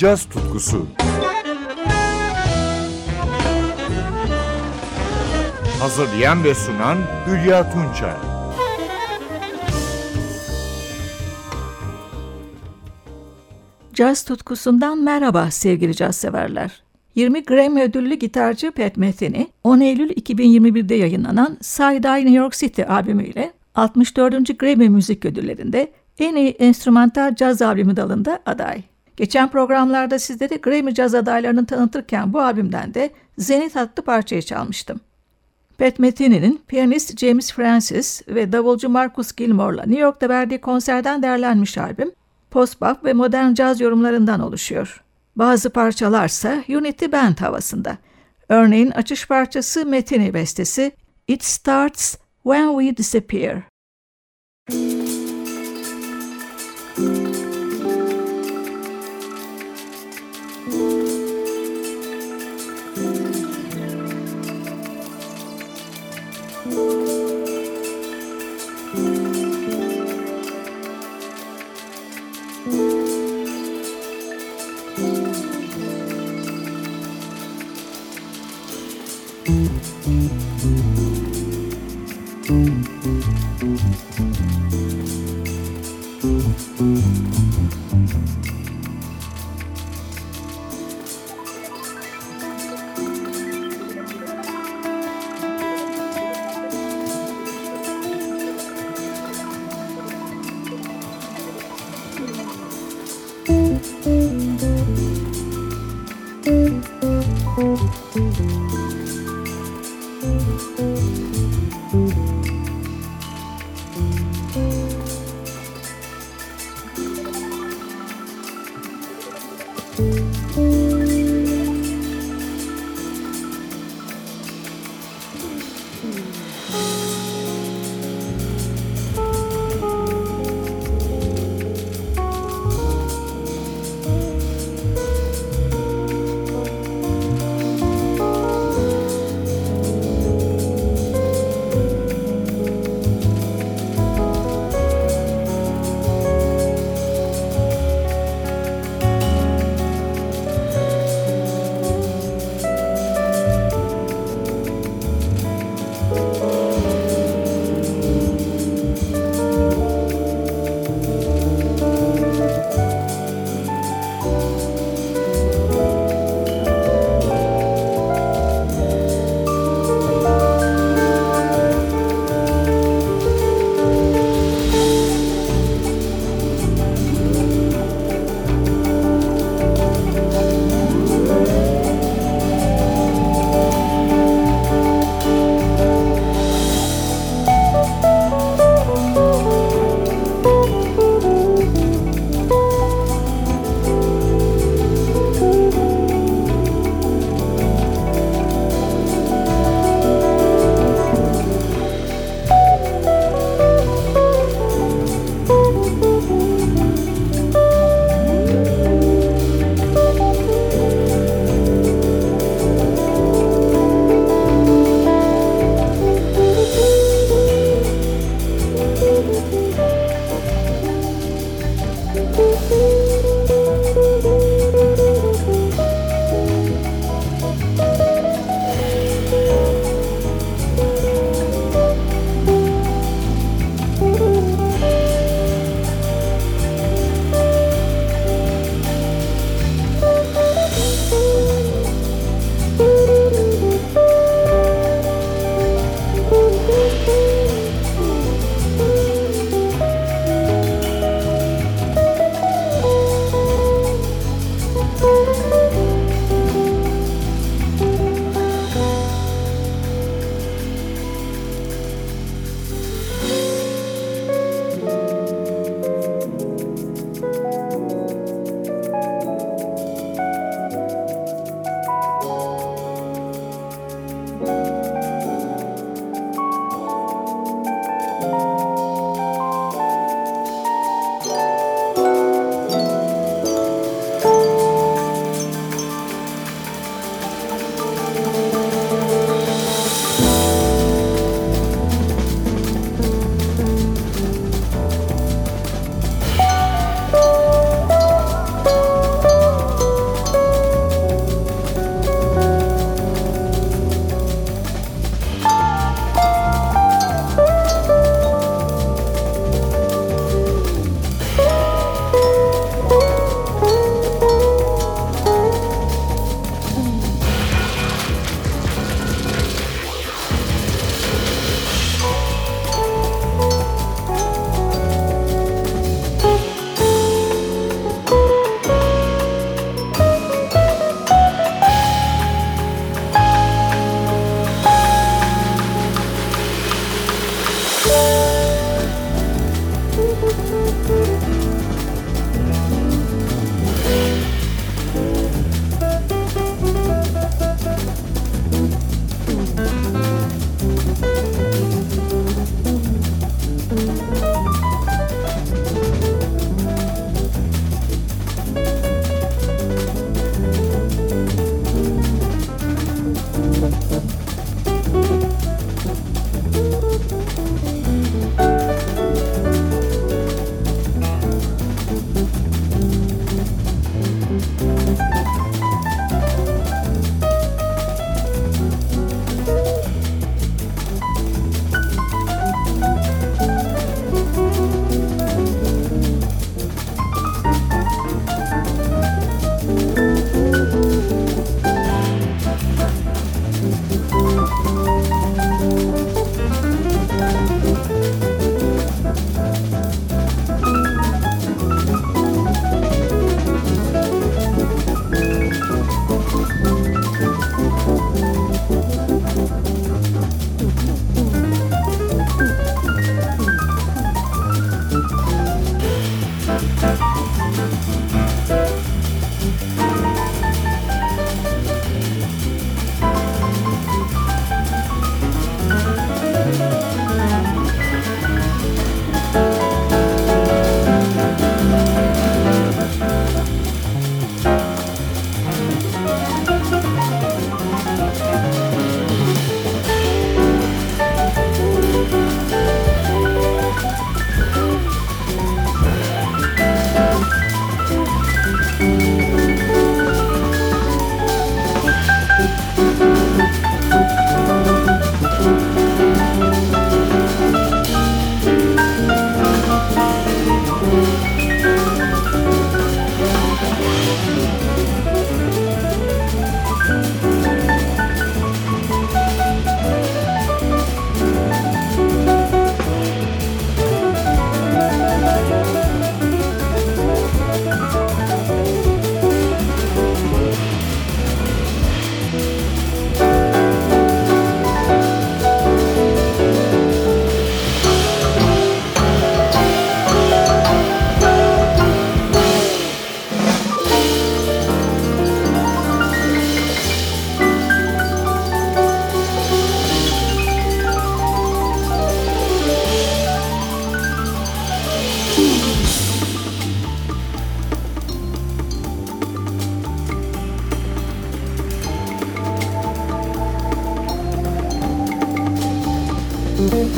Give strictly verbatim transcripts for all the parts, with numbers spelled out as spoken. Caz tutkusu. Hazırlayan ve sunan Hülya Tunçay. Caz tutkusundan merhaba sevgili caz severler. yirmi Grammy ödüllü gitarcı Pat Metheny, on Eylül iki bin yirmi bir'de yayınlanan Side Eye New York City albümüyle altmış dördüncü Grammy Müzik Ödülleri'nde en iyi enstrümantal caz albümü dalında aday. Geçen programlarda sizlere Grammy caz adaylarını tanıtırken bu albümden de Zenit adlı parçayı çalmıştım. Pat Metheny'nin piyanist James Francies ve davulcu Marcus Gilmore'la New York'ta verdiği konserden derlenmiş albüm, post-bop ve modern caz yorumlarından oluşuyor. Bazı parçalarsa Unity Band havasında. Örneğin açış parçası Metheny bestesi It Starts When We Disappear.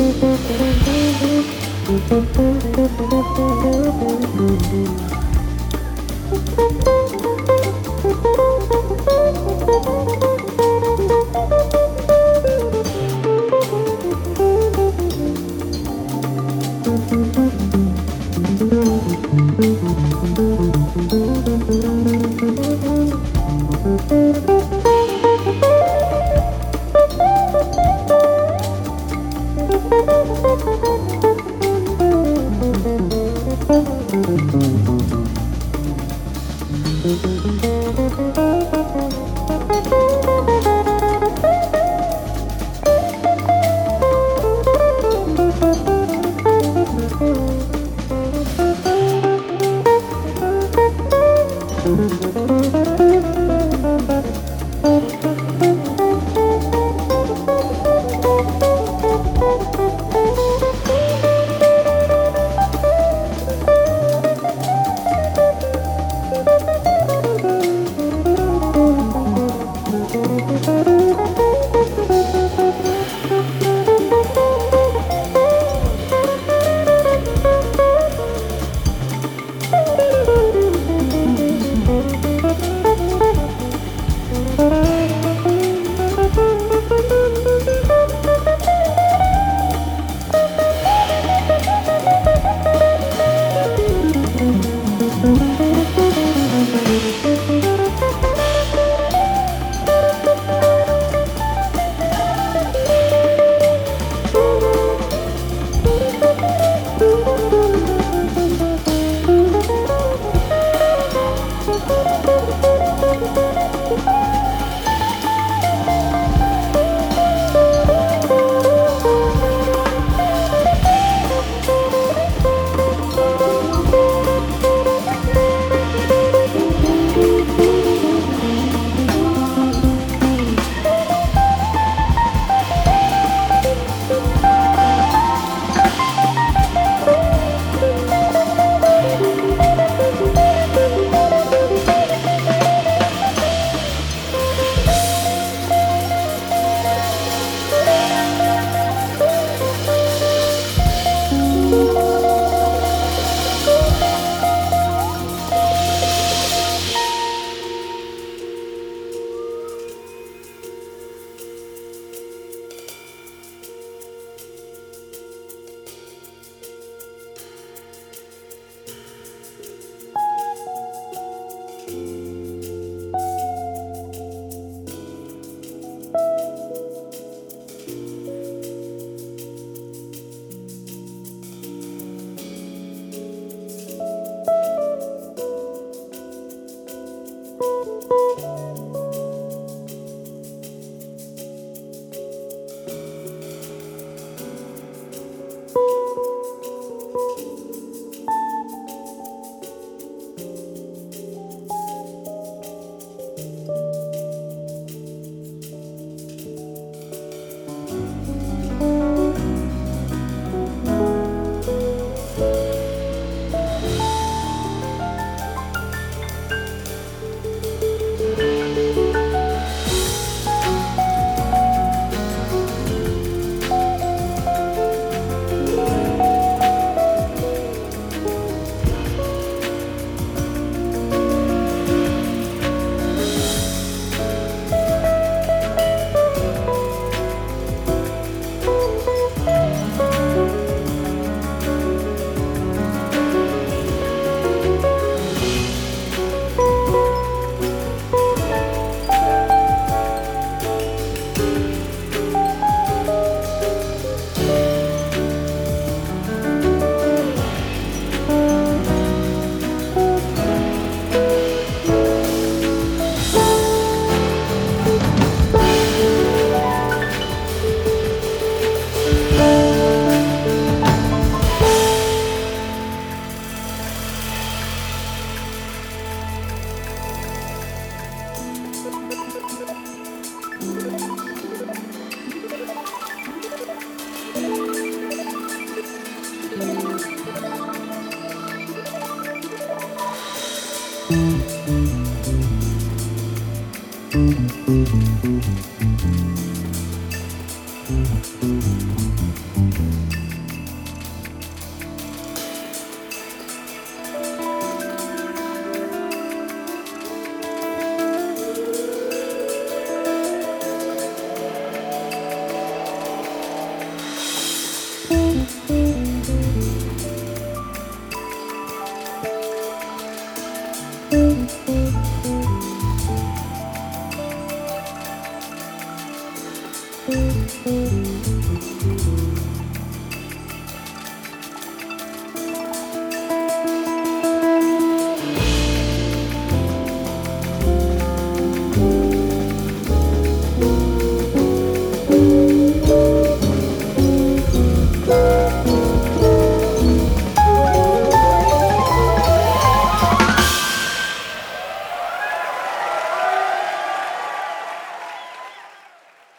Thank you.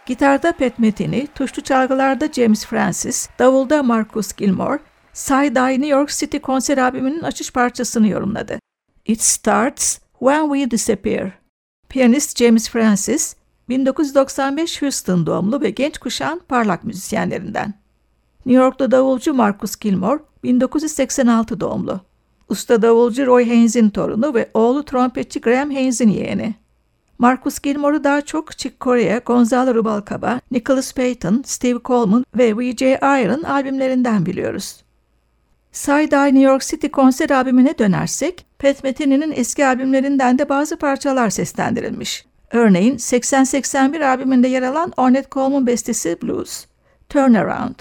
Gitarda Pat Metheny, tuşlu çalgılarda James Francies, davulda Marcus Gilmore, Side Eye New York City konser albümünün açış parçasını yorumladı. It Starts When We Disappear. Piyanist James Francies, bin dokuz yüz doksan beş Houston doğumlu ve genç kuşağın parlak müzisyenlerinden. New York'ta davulcu Marcus Gilmore, bin dokuz yüz seksen altı doğumlu. Usta davulcu Roy Haynes'in torunu ve oğlu trompetçi Graham Haynes'in yeğeni. Marcus Gilmore'u daha çok Chick Corea, Gonzalo Rubalcaba, Nicholas Payton, Steve Coleman ve Vijay Iyer'ın albümlerinden biliyoruz. Side Eye New York City konser albümüne dönersek, Pat Metheny'nin eski albümlerinden de bazı parçalar seslendirilmiş. Örneğin seksen seksen bir albümünde yer alan Ornette Coleman bestesi Blues, Turnaround.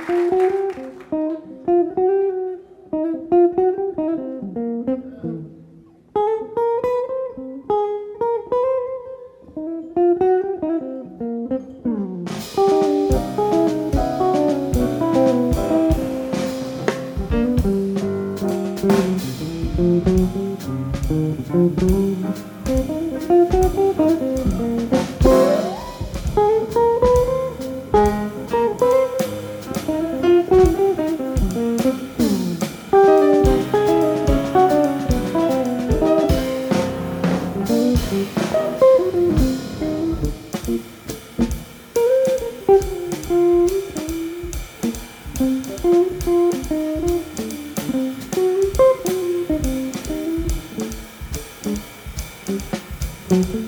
Thank you.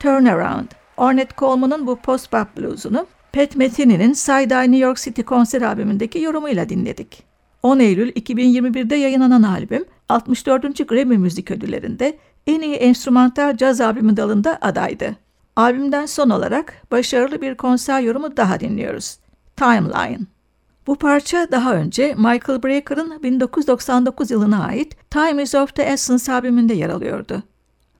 Turnaround, Ornette Coleman'ın bu post-bop bluesunu Pat Metheny'nin Side Eye New York City konser albümündeki yorumuyla dinledik. on Eylül iki bin yirmi bir'de yayınlanan albüm, altmış dördüncü Grammy Müzik Ödülleri'nde en iyi enstrümantal caz albümü dalında adaydı. Albümden son olarak başarılı bir konser yorumu daha dinliyoruz. Timeline. Bu parça daha önce Michael Breaker'ın bin dokuz yüz doksan dokuz yılına ait Time is off the essence albümünde yer alıyordu.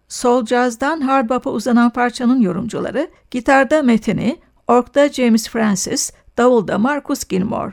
Soul Jazz'dan Hard Bop'a uzanan parçanın yorumcuları, gitarda Metheny, org'da James Francies, davulda Marcus Gilmore.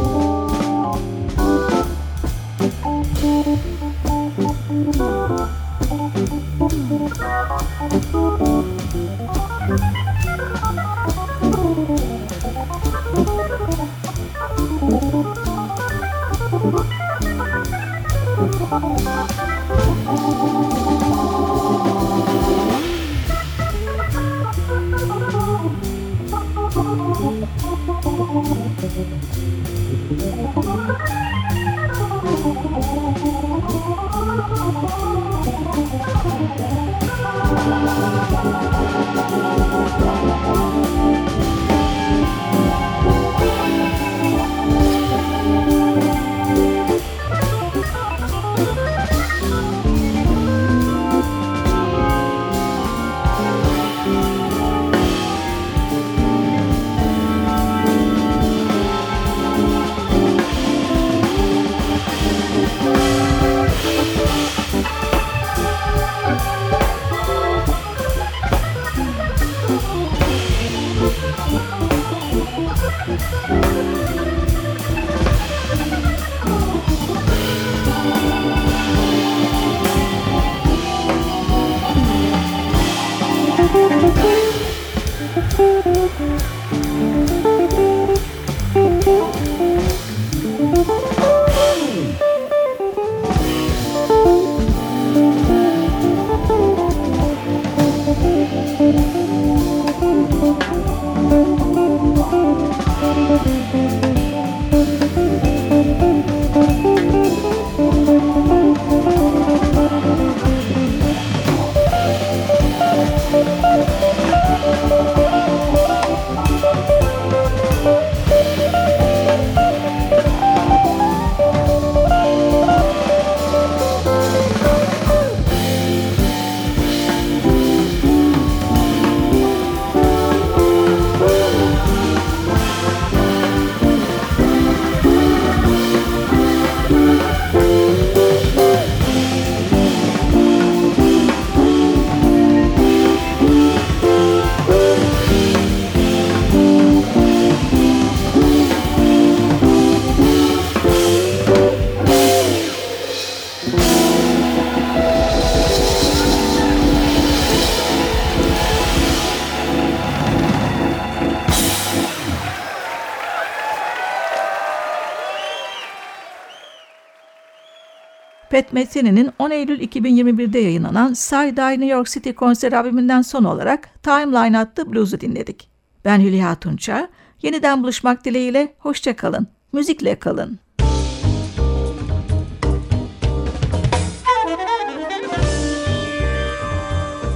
Pat Metheny'nin on Eylül iki bin yirmi bir'de yayınlanan Side Eye New York City konser albümünden son olarak Timeline adlı bluzu dinledik. Ben Hülya Tunçay. Yeniden buluşmak dileğiyle hoşça kalın. Müzikle kalın.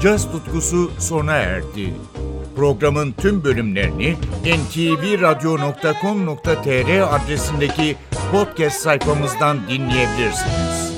Caz tutkusu sona erdi. Programın tüm bölümlerini en ti vi radyo nokta com nokta tr adresindeki podcast sayfamızdan dinleyebilirsiniz.